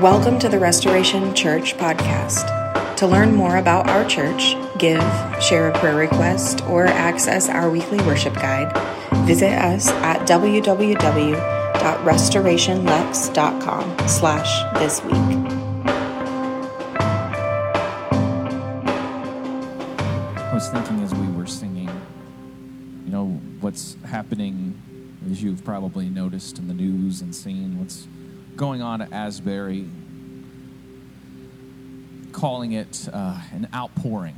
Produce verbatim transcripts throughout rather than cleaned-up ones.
Welcome to the Restoration Church podcast. To learn more about our church, give, share a prayer request, or access our weekly worship guide, visit us at www.restorationlex.com slash this week. I was thinking as we were singing, you know, what's happening, as you've probably noticed in the news and seen, what's going on at Asbury, calling it uh, an outpouring.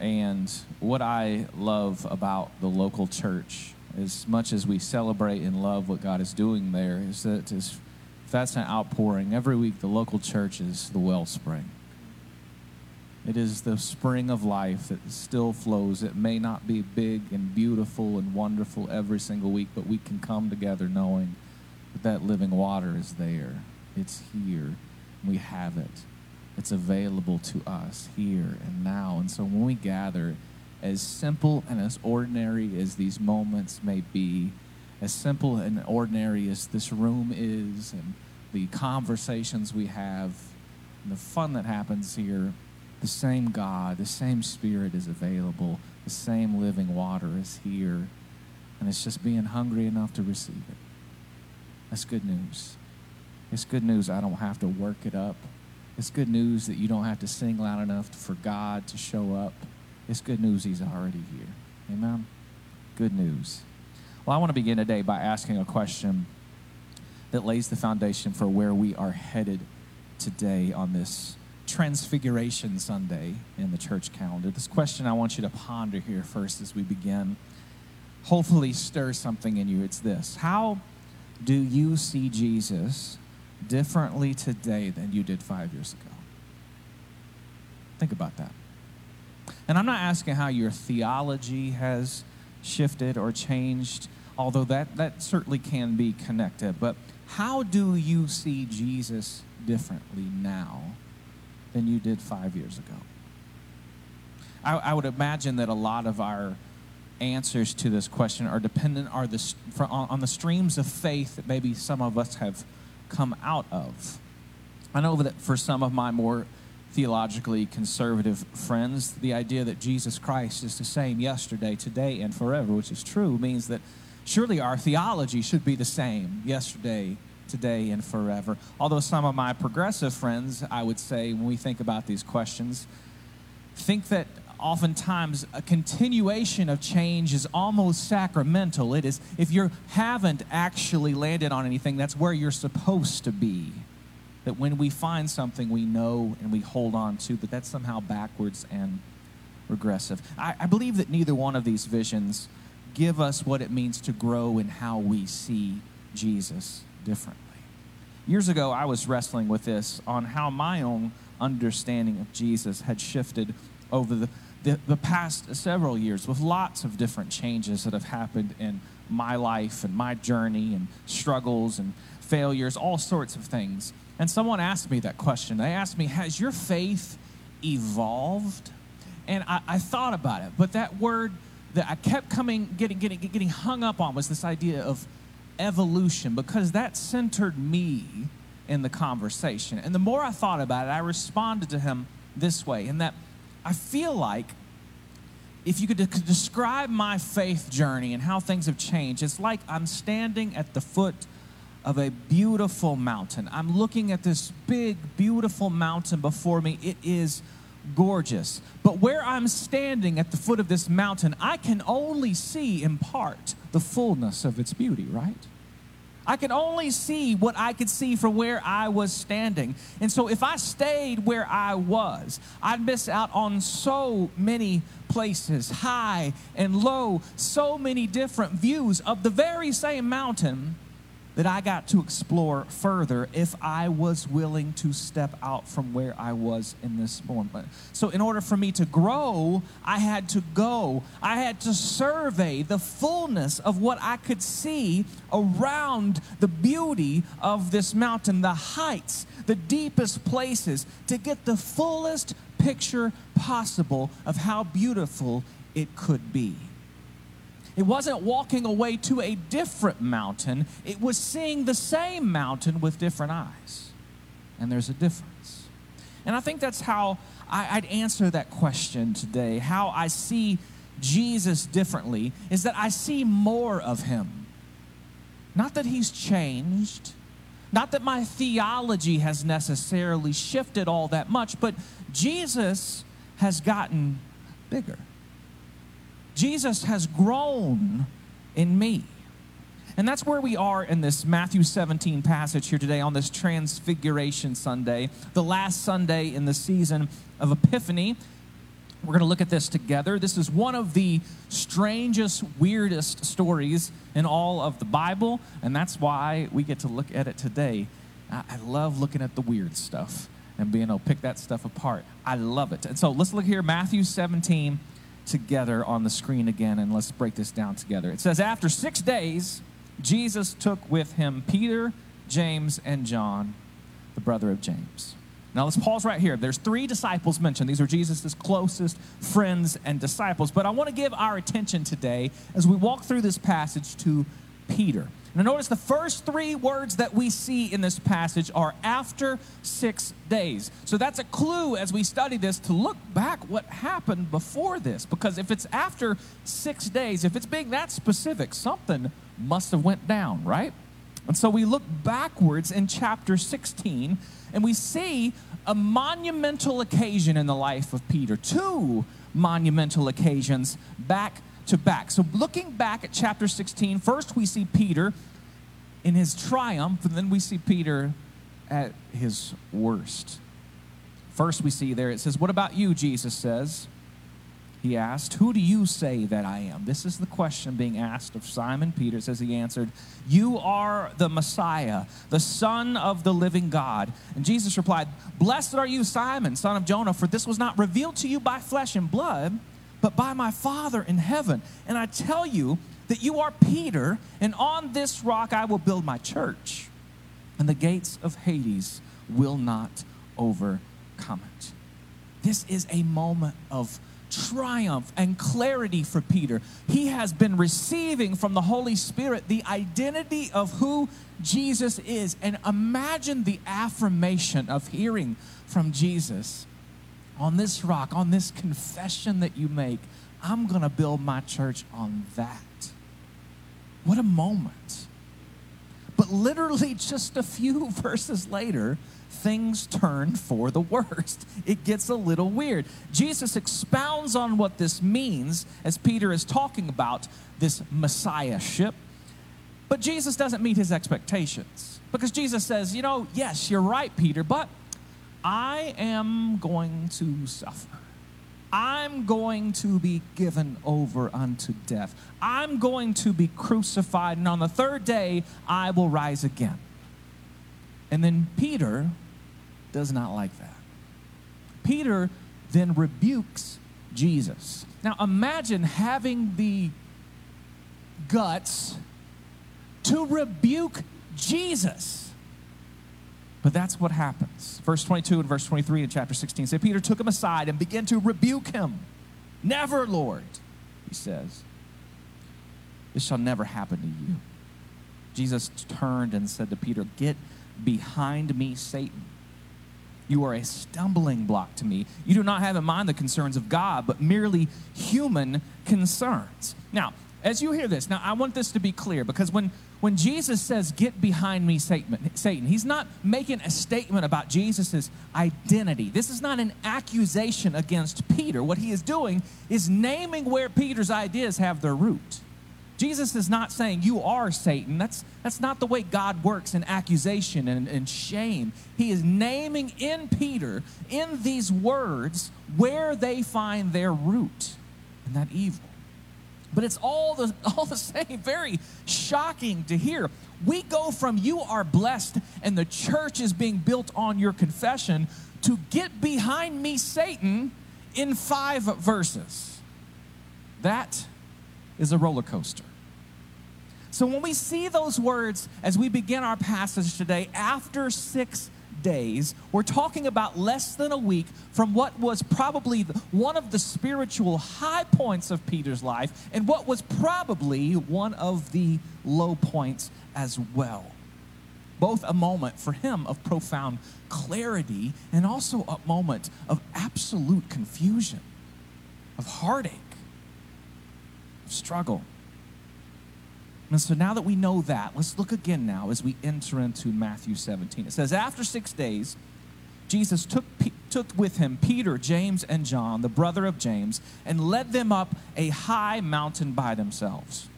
And what I love about the local church, as much as we celebrate and love what God is doing there, is that is, if that's an outpouring, every week the local church is the wellspring. It is the spring of life that still flows. It may not be big and beautiful and wonderful every single week, but we can come together knowing but that living water is there. It's here. We have it. It's available to us here and now. And so when we gather, as simple and as ordinary as these moments may be, as simple and ordinary as this room is and the conversations we have and the fun that happens here, the same God, the same Spirit is available. The same living water is here. And it's just being hungry enough to receive it. That's good news. It's good news I don't have to work it up. It's good news that you don't have to sing loud enough for God to show up. It's good news He's already here. Amen? Good news. Well, I want to begin today by asking a question that lays the foundation for where we are headed today on this Transfiguration Sunday in the church calendar. This question I want you to ponder here first as we begin. Hopefully stir something in you. It's this. How do you see Jesus differently today than you did five years ago? Think about that. And I'm not asking how your theology has shifted or changed, although that, that certainly can be connected. But how do you see Jesus differently now than you did five years ago? I, I would imagine that a lot of our answers to this question are dependent are the, for, on, on the streams of faith that maybe some of us have come out of. I know that for some of my more theologically conservative friends, the idea that Jesus Christ is the same yesterday, today, and forever, which is true, means that surely our theology should be the same yesterday, today, and forever. Although some of my progressive friends, I would say, when we think about these questions, think that oftentimes, a continuation of change is almost sacramental. It is, if you haven't actually landed on anything, that's where you're supposed to be. That when we find something we know and we hold on to, that that's somehow backwards and regressive. I, I believe that neither one of these visions give us what it means to grow in how we see Jesus differently. Years ago, I was wrestling with this on how my own understanding of Jesus had shifted over the The, the past several years with lots of different changes that have happened in my life and my journey and struggles and failures, all sorts of things. And someone asked me that question. They asked me, has your faith evolved? And I, I thought about it, but that word that I kept coming, getting, getting, getting hung up on was this idea of evolution, because that centered me in the conversation. And the more I thought about it, I responded to him this way, in that I feel like if you could de- describe my faith journey and how things have changed, it's like I'm standing at the foot of a beautiful mountain. I'm looking at this big, beautiful mountain before me. It is gorgeous. But where I'm standing at the foot of this mountain, I can only see in part the fullness of its beauty, right? I could only see what I could see from where I was standing. And so if I stayed where I was, I'd miss out on so many places, high and low, so many different views of the very same mountain that I got to explore further if I was willing to step out from where I was in this moment. So in order for me to grow, I had to go. I had to survey the fullness of what I could see around the beauty of this mountain, the heights, the deepest places, to get the fullest picture possible of how beautiful it could be. It wasn't walking away to a different mountain. It was seeing the same mountain with different eyes. and there's a difference. And I think that's how I, I'd answer that question today. How I see Jesus differently is that I see more of him. Not that he's changed, not that my theology has necessarily shifted all that much, but Jesus has gotten bigger. Jesus has grown in me. And that's where we are in this Matthew seventeen passage here today on this Transfiguration Sunday, the last Sunday in the season of Epiphany. We're going to look at this together. This is one of the strangest, weirdest stories in all of the Bible, and that's why we get to look at it today. I love looking at the weird stuff and being able to pick that stuff apart. I love it. And so let's look here, Matthew seventeen together on the screen again, and let's break this down together. It says, after six days, Jesus took with him Peter, James, and John, the brother of James. Now, let's pause right here. There's three disciples mentioned. These are Jesus' closest friends and disciples. But I want to give our attention today, as we walk through this passage, to Peter. Now, notice the first three words that we see in this passage are after six days. So that's a clue as we study this to look back what happened before this. Because if it's after six days, if it's being that specific, something must have went down, right? And so we look backwards in chapter sixteen, and we see a monumental occasion in the life of Peter. Two monumental occasions back to back. So looking back at chapter sixteen, first we see Peter in his triumph, and then we see Peter at his worst. First we see there, it says, what about you, Jesus says? He asked, who do you say that I am? This is the question being asked of Simon Peter. It says he answered, you are the Messiah, the Son of the living God. And Jesus replied, blessed are you, Simon, son of Jonah, for this was not revealed to you by flesh and blood, but by my Father in heaven. And I tell you that you are Peter, and on this rock I will build my church, and the gates of Hades will not overcome it. This is a moment of triumph and clarity for Peter. He has been receiving from the Holy Spirit the identity of who Jesus is. And imagine the affirmation of hearing from Jesus on this rock, on this confession that you make, I'm going to build my church on that. What a moment. But literally just a few verses later, things turn for the worst. It gets a little weird. Jesus expounds on what this means as Peter is talking about this messiahship. But Jesus doesn't meet his expectations, because Jesus says, you know, yes, you're right, Peter, but I am going to suffer. I'm going to be given over unto death. I'm going to be crucified, and on the third day, I will rise again. And then Peter does not like that. Peter then rebukes Jesus. Now imagine having the guts to rebuke Jesus. But that's what happens. Verse twenty-two and verse twenty-three in chapter sixteen say, Peter took him aside and began to rebuke him. Never, Lord, he says. This shall never happen to you. Jesus turned and said to Peter, get behind me, Satan. You are a stumbling block to me. You do not have in mind the concerns of God, but merely human concerns. Now, as you hear this, now I want this to be clear, because when, when Jesus says, get behind me, Satan, he's not making a statement about Jesus' identity. This is not an accusation against Peter. What he is doing is naming where Peter's ideas have their root. Jesus is not saying, you are Satan. That's, that's not the way God works in accusation and, and shame. He is naming in Peter, in these words, where they find their root in that evil. But it's all the, all the same, very shocking to hear. We go from you are blessed and the church is being built on your confession to get behind me, Satan, in five verses. That is a roller coaster. So when we see those words as we begin our passage today, after six days, we're talking about less than a week from what was probably one of the spiritual high points of Peter's life and what was probably one of the low points as well. both a moment for him of profound clarity and also a moment of absolute confusion, of heartache, of struggle. And so now that we know that, let's look again now as we enter into Matthew seventeen. It says, after six days, Jesus took P- took with him Peter, James, and John, the brother of James, and led them up a high mountain by themselves.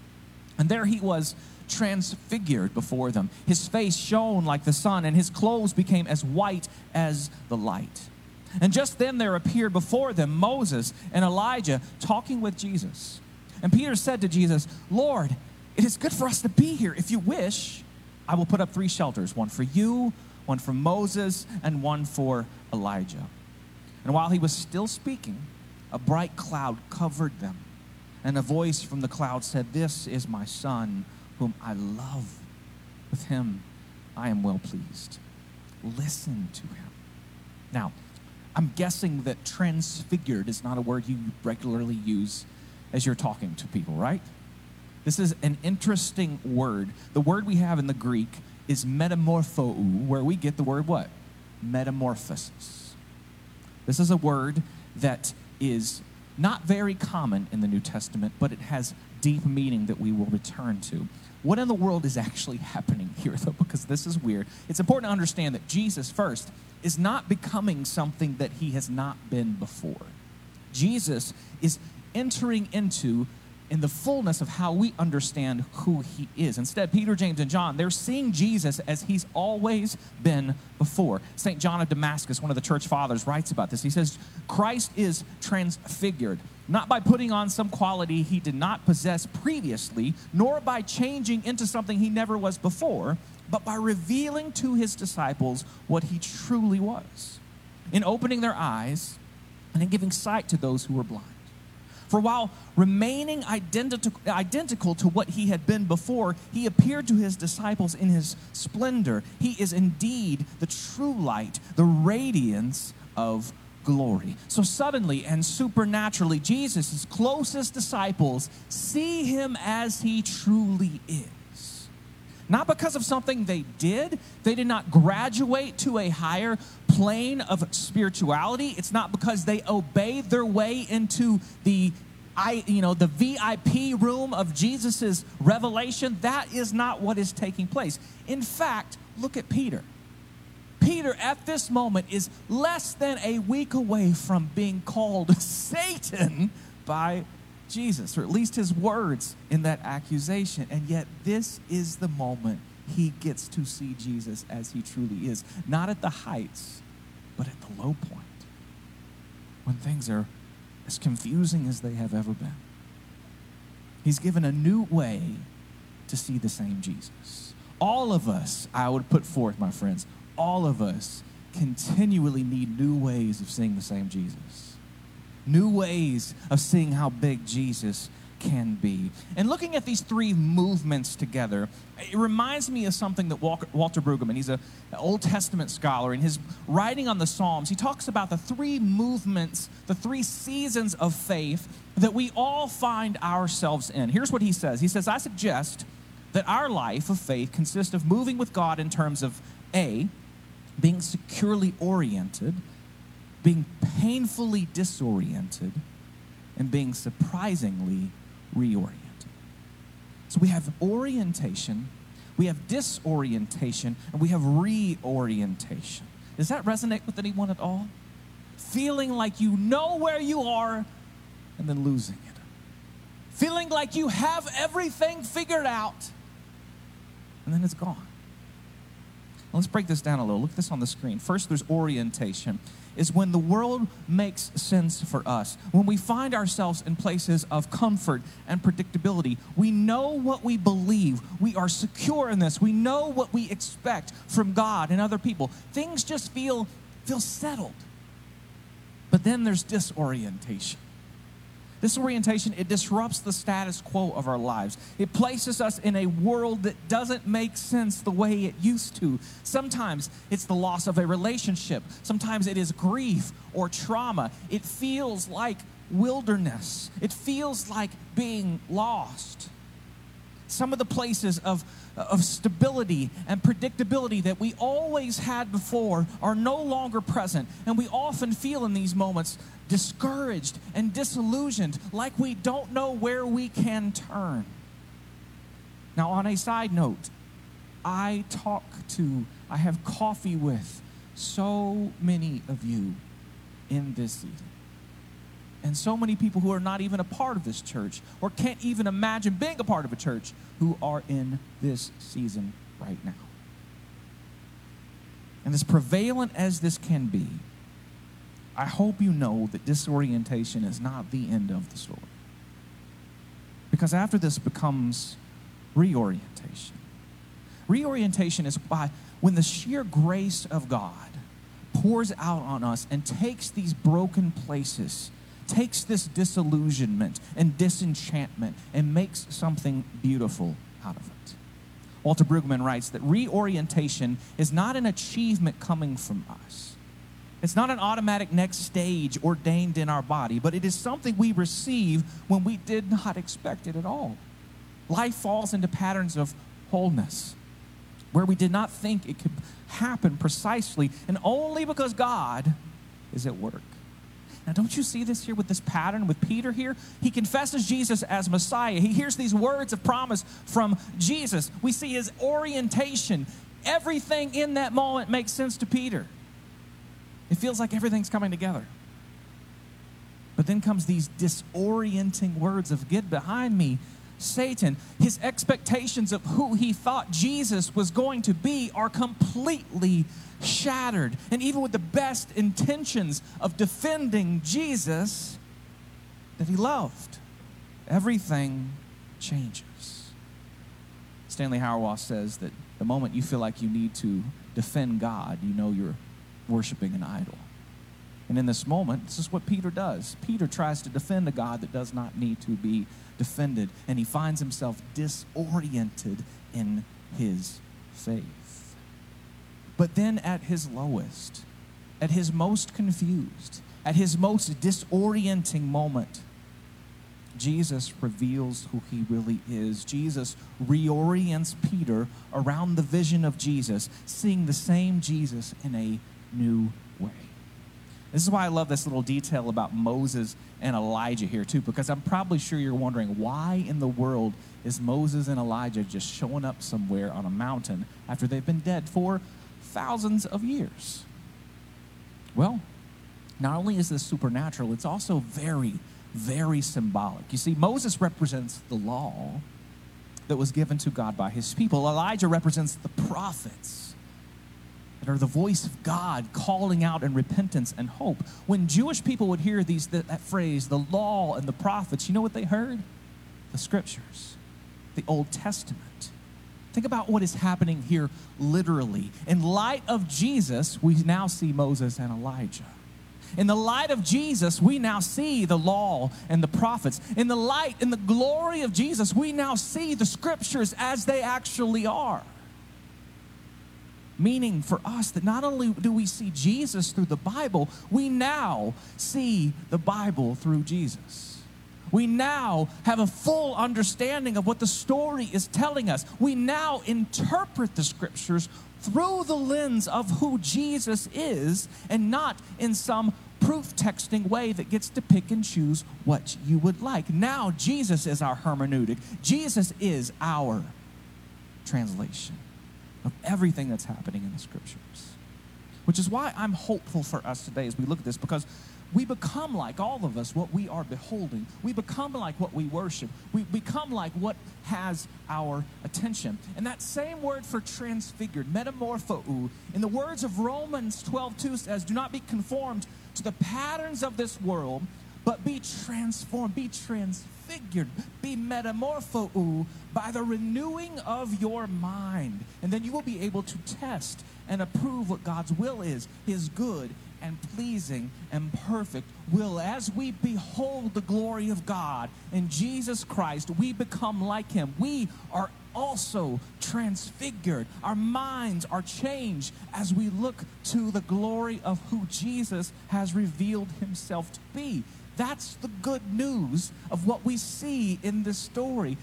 And there he was transfigured before them. His face shone like the sun, and his clothes became as white as the light. And just then there appeared before them Moses and Elijah talking with Jesus. And Peter said to Jesus, Lord, it is good for us to be here. If you wish, I will put up three shelters, one for you, one for Moses, and one for Elijah. And while he was still speaking, a bright cloud covered them. And a voice from the cloud said, this is my son, whom I love. With him I am well pleased. Listen to him. Now, I'm guessing that transfigured is not a word you regularly use as you're talking to people, right? This is an interesting word. The word we have in the Greek is metamorpho, where we get the word what? Metamorphosis. This is a word that is not very common in the New Testament, but it has deep meaning that we will return to. What in the world is actually happening here, though? Because this is weird. It's important to understand that Jesus, first, is not becoming something that he has not been before. Jesus is entering into in the fullness of how we understand who he is. Instead, Peter, James, and John, they're seeing Jesus as he's always been before. Saint John of Damascus, one of the church fathers, writes about this. He says, Christ is transfigured, not by putting on some quality he did not possess previously, nor by changing into something he never was before, but by revealing to his disciples what he truly was, in opening their eyes and in giving sight to those who were blind. For while remaining identi- identical to what he had been before, he appeared to his disciples in his splendor. He is indeed the true light, the radiance of glory. So suddenly and supernaturally, Jesus' closest disciples see him as he truly is. Not because of something they did. They did not graduate to a higher plane of spirituality. It's not because they obeyed their way into the, I, you know, the V I P room of Jesus's revelation. That is not what is taking place. In fact, look at Peter. Peter at this moment is less than a week away from being called Satan by Jesus, or at least his words in that accusation. And yet this is the moment he gets to see Jesus as he truly is, not at the heights, but at the low point, when things are as confusing as they have ever been. He's given a new way to see the same Jesus. All of us, I would put forth, my friends, all of us continually need new ways of seeing the same Jesus, new ways of seeing how big Jesus can be. And looking at these three movements together, it reminds me of something that Walter Brueggemann, he's an Old Testament scholar, in his writing on the Psalms, he talks about the three movements, the three seasons of faith that we all find ourselves in. Here's what he says. He says, I suggest that our life of faith consists of moving with God in terms of A, being securely oriented, being painfully disoriented, and being surprisingly reoriented. So we have orientation, we have disorientation, and we have reorientation. Does that resonate with anyone at all? Feeling like you know where you are and then losing it. Feeling like you have everything figured out and then it's gone. Now let's break this down a little. Look at this on the screen. First, there's orientation. Is when the world makes sense for us. When we find ourselves in places of comfort and predictability, we know what we believe. We are secure in this. We know what we expect from God and other people. Things just feel, feel settled. But then there's disorientation. Disorientation, it disrupts the status quo of our lives. It places us in a world that doesn't make sense the way it used to. Sometimes it's the loss of a relationship. Sometimes it is grief or trauma. It feels like wilderness. It feels like being lost. some of the places of, of stability and predictability that we always had before are no longer present. And we often feel in these moments discouraged and disillusioned, like we don't know where we can turn. Now, on a side note, I talk to, I have coffee with so many of you in this season. And so many people who are not even a part of this church or can't even imagine being a part of a church who are in this season right now. And as prevalent as this can be, I hope you know that disorientation is not the end of the story. Because after this becomes reorientation. Reorientation is by when the sheer grace of God pours out on us and takes these broken places, takes this disillusionment and disenchantment and makes something beautiful out of it. Walter Brueggemann writes that reorientation is not an achievement coming from us. It's not an automatic next stage ordained in our body, but it is something we receive when we did not expect it at all. Life falls into patterns of wholeness, where we did not think it could happen precisely, and only because God is at work. Now, don't you see this here with this pattern with Peter here? He confesses Jesus as Messiah. He hears these words of promise from Jesus. We see his orientation. Everything in that moment makes sense to Peter. It feels like everything's coming together. But then comes these disorienting words of, "Get behind me, Satan." His expectations of who he thought Jesus was going to be are completely shattered. And even with the best intentions of defending Jesus that he loved, everything changes. Stanley Hauerwas says that the moment you feel like you need to defend God, you know you're worshiping an idol. And in this moment, this is what Peter does. Peter tries to defend a God that does not need to be defended, and he finds himself disoriented in his faith. But then at his lowest, at his most confused, at his most disorienting moment, Jesus reveals who he really is. Jesus reorients Peter around the vision of Jesus, seeing the same Jesus in a new way. This is why I love this little detail about Moses and Elijah here too, because I'm probably sure you're wondering, why in the world is Moses and Elijah just showing up somewhere on a mountain after they've been dead for thousands of years? Well, not only is this supernatural, it's also very, very symbolic. You see, Moses represents the law that was given to God by his people. Elijah represents the prophets, or the voice of God calling out in repentance and hope. When Jewish people would hear these that, that phrase, the law and the prophets, you know what they heard? The scriptures, the Old Testament. Think about what is happening here literally. In light of Jesus, we now see Moses and Elijah. In the light of Jesus, we now see the law and the prophets. In the light, in the glory of Jesus, we now see the scriptures as they actually are. Meaning for us that not only do we see Jesus through the Bible, we now see the Bible through Jesus. We now have a full understanding of what the story is telling us. We now interpret the scriptures through the lens of who Jesus is, and not in some proof texting way that gets to pick and choose what you would like. Now Jesus is our hermeneutic. Jesus is our translation of everything that's happening in the scriptures, which is why I'm hopeful for us today as we look at this, because we become like, all of us, what we are beholding. We become like what we worship. We become like what has our attention. And that same word for transfigured, metamorpho, in the words of Romans twelve two says, "Do not be conformed to the patterns of this world, but be transformed, be transfigured, be metamorpho by the renewing of your mind. And then you will be able to test and approve what God's will is, his good and pleasing and perfect will." As we behold the glory of God in Jesus Christ, we become like him. We are also transfigured. Our minds are changed as we look to the glory of who Jesus has revealed himself to be. That's the good news of what we see in this story.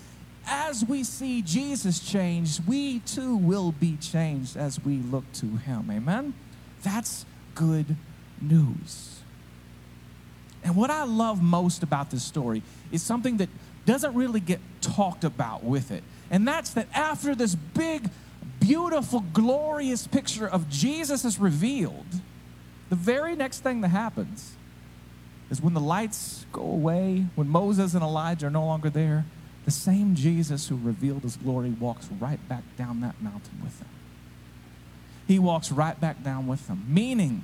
as we see Jesus change, we too will be changed as we look to him. Amen? That's good news. And what I love most about this story is something that doesn't really get talked about with it. And that's that after this big, beautiful, glorious picture of Jesus is revealed, the very next thing that happens is when the lights go away, when Moses and Elijah are no longer there, the same Jesus who revealed his glory walks right back down that mountain with them. He walks right back down with them, meaning,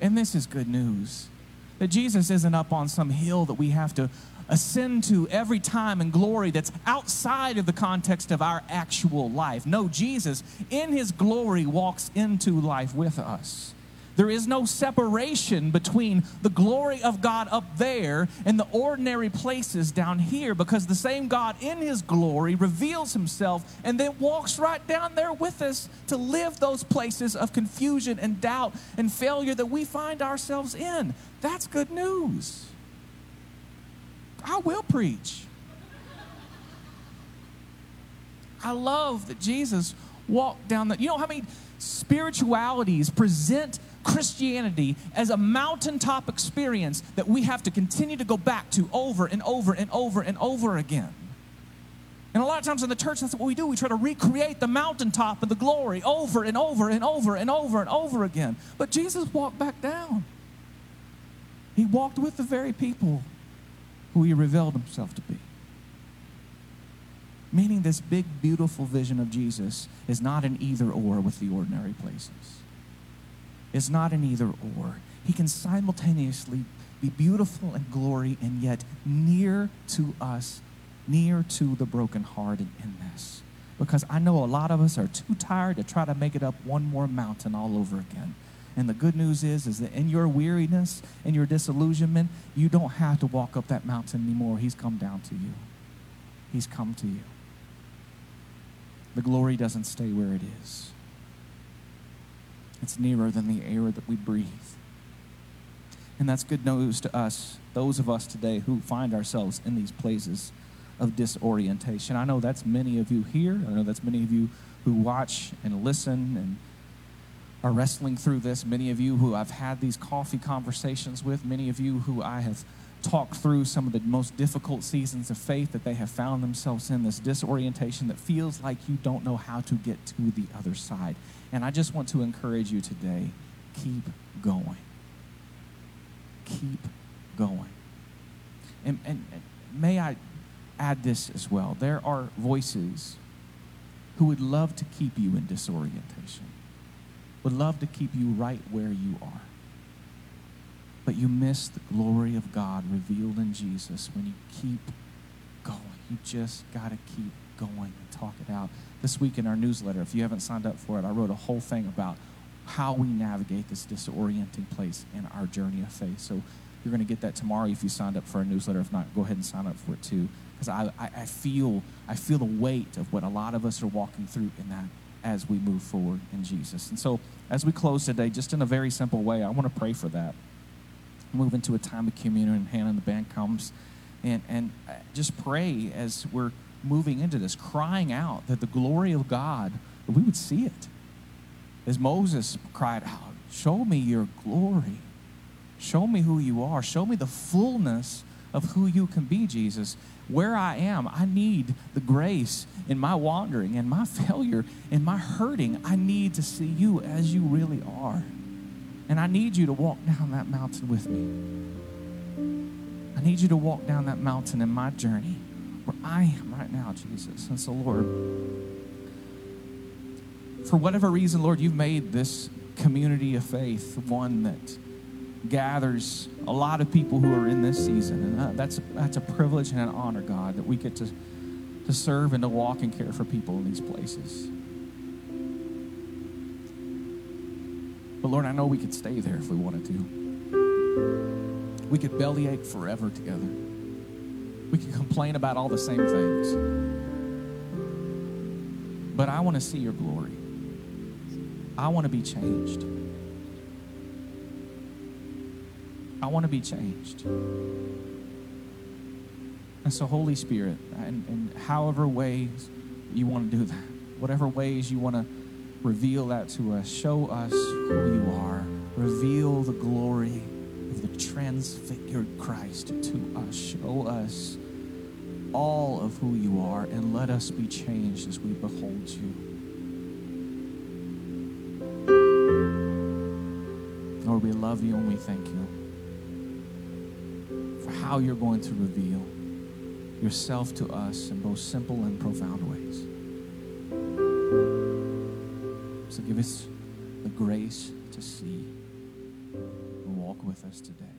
and this is good news, that Jesus isn't up on some hill that we have to ascend to every time in glory that's outside of the context of our actual life. No, Jesus, in his glory, walks into life with us. There is no separation between the glory of God up there and the ordinary places down here, because the same God in his glory reveals himself and then walks right down there with us to live those places of confusion and doubt and failure that we find ourselves in. That's good news. I will preach. I love that Jesus walked down that. You know how many spiritualities present Christianity as a mountaintop experience that we have to continue to go back to over and over and over and over again. And a lot of times in the church, that's what we do. We try to recreate the mountaintop of the glory over and over and over and over and over again. But Jesus walked back down. He walked with the very people who he revealed himself to be. Meaning this big, beautiful vision of Jesus is not an either-or with the ordinary places. It's not an either-or. He can simultaneously be beautiful and glory and yet near to us, near to the brokenhearted in this. Because I know a lot of us are too tired to try to make it up one more mountain all over again. And the good news is, is that in your weariness, in your disillusionment, you don't have to walk up that mountain anymore. He's come down to you. He's come to you. The glory doesn't stay where it is. It's nearer than the air that we breathe. And that's good news to us, those of us today who find ourselves in these places of disorientation. I know that's many of you here. I know that's many of you who watch and listen and are wrestling through this. Many of you who I've had these coffee conversations with. Many of you who I have talk through some of the most difficult seasons of faith that they have found themselves in, this disorientation that feels like you don't know how to get to the other side. And I just want to encourage you today, keep going. Keep going. And, and, and may I add this as well. There are voices who would love to keep you in disorientation, would love to keep you right where you are. But you miss the glory of God revealed in Jesus when you keep going. You just got to keep going and talk it out. This week in our newsletter, if you haven't signed up for it, I wrote a whole thing about how we navigate this disorienting place in our journey of faith. So you're going to get that tomorrow if you signed up for our newsletter. If not, go ahead and sign up for it too. Because I, I, I feel I feel the weight of what a lot of us are walking through in that as we move forward in Jesus. And so as we close today, just in a very simple way, I want to pray for that. Move into a time of communion, and Hannah and the band comes, and, and just pray as we're moving into this, crying out that the glory of God, that we would see it. As Moses cried out, show me your glory. Show me who you are. Show me the fullness of who you can be, Jesus. Where I am, I need the grace in my wandering, in my failure, in my hurting. I need to see you as you really are. And I need you to walk down that mountain with me. I need you to walk down that mountain in my journey where I am right now, Jesus. And so, Lord, for whatever reason, Lord, you've made this community of faith one that gathers a lot of people who are in this season. And that's, that's a privilege and an honor, God, that we get to, to serve and to walk and care for people in these places. But Lord, I know we could stay there if we wanted to. We could bellyache forever together. We could complain about all the same things. But I want to see your glory. I want to be changed. I want to be changed. That's the Holy Spirit, and, and however ways you want to do that, whatever ways you want to reveal that to us, show us who you are, reveal the glory of the transfigured Christ to us, show us all of who you are, and let us be changed as we behold you. Lord, we love you and we thank you for how you're going to reveal yourself to us in both simple and profound ways. So give us the grace to see and walk with us today.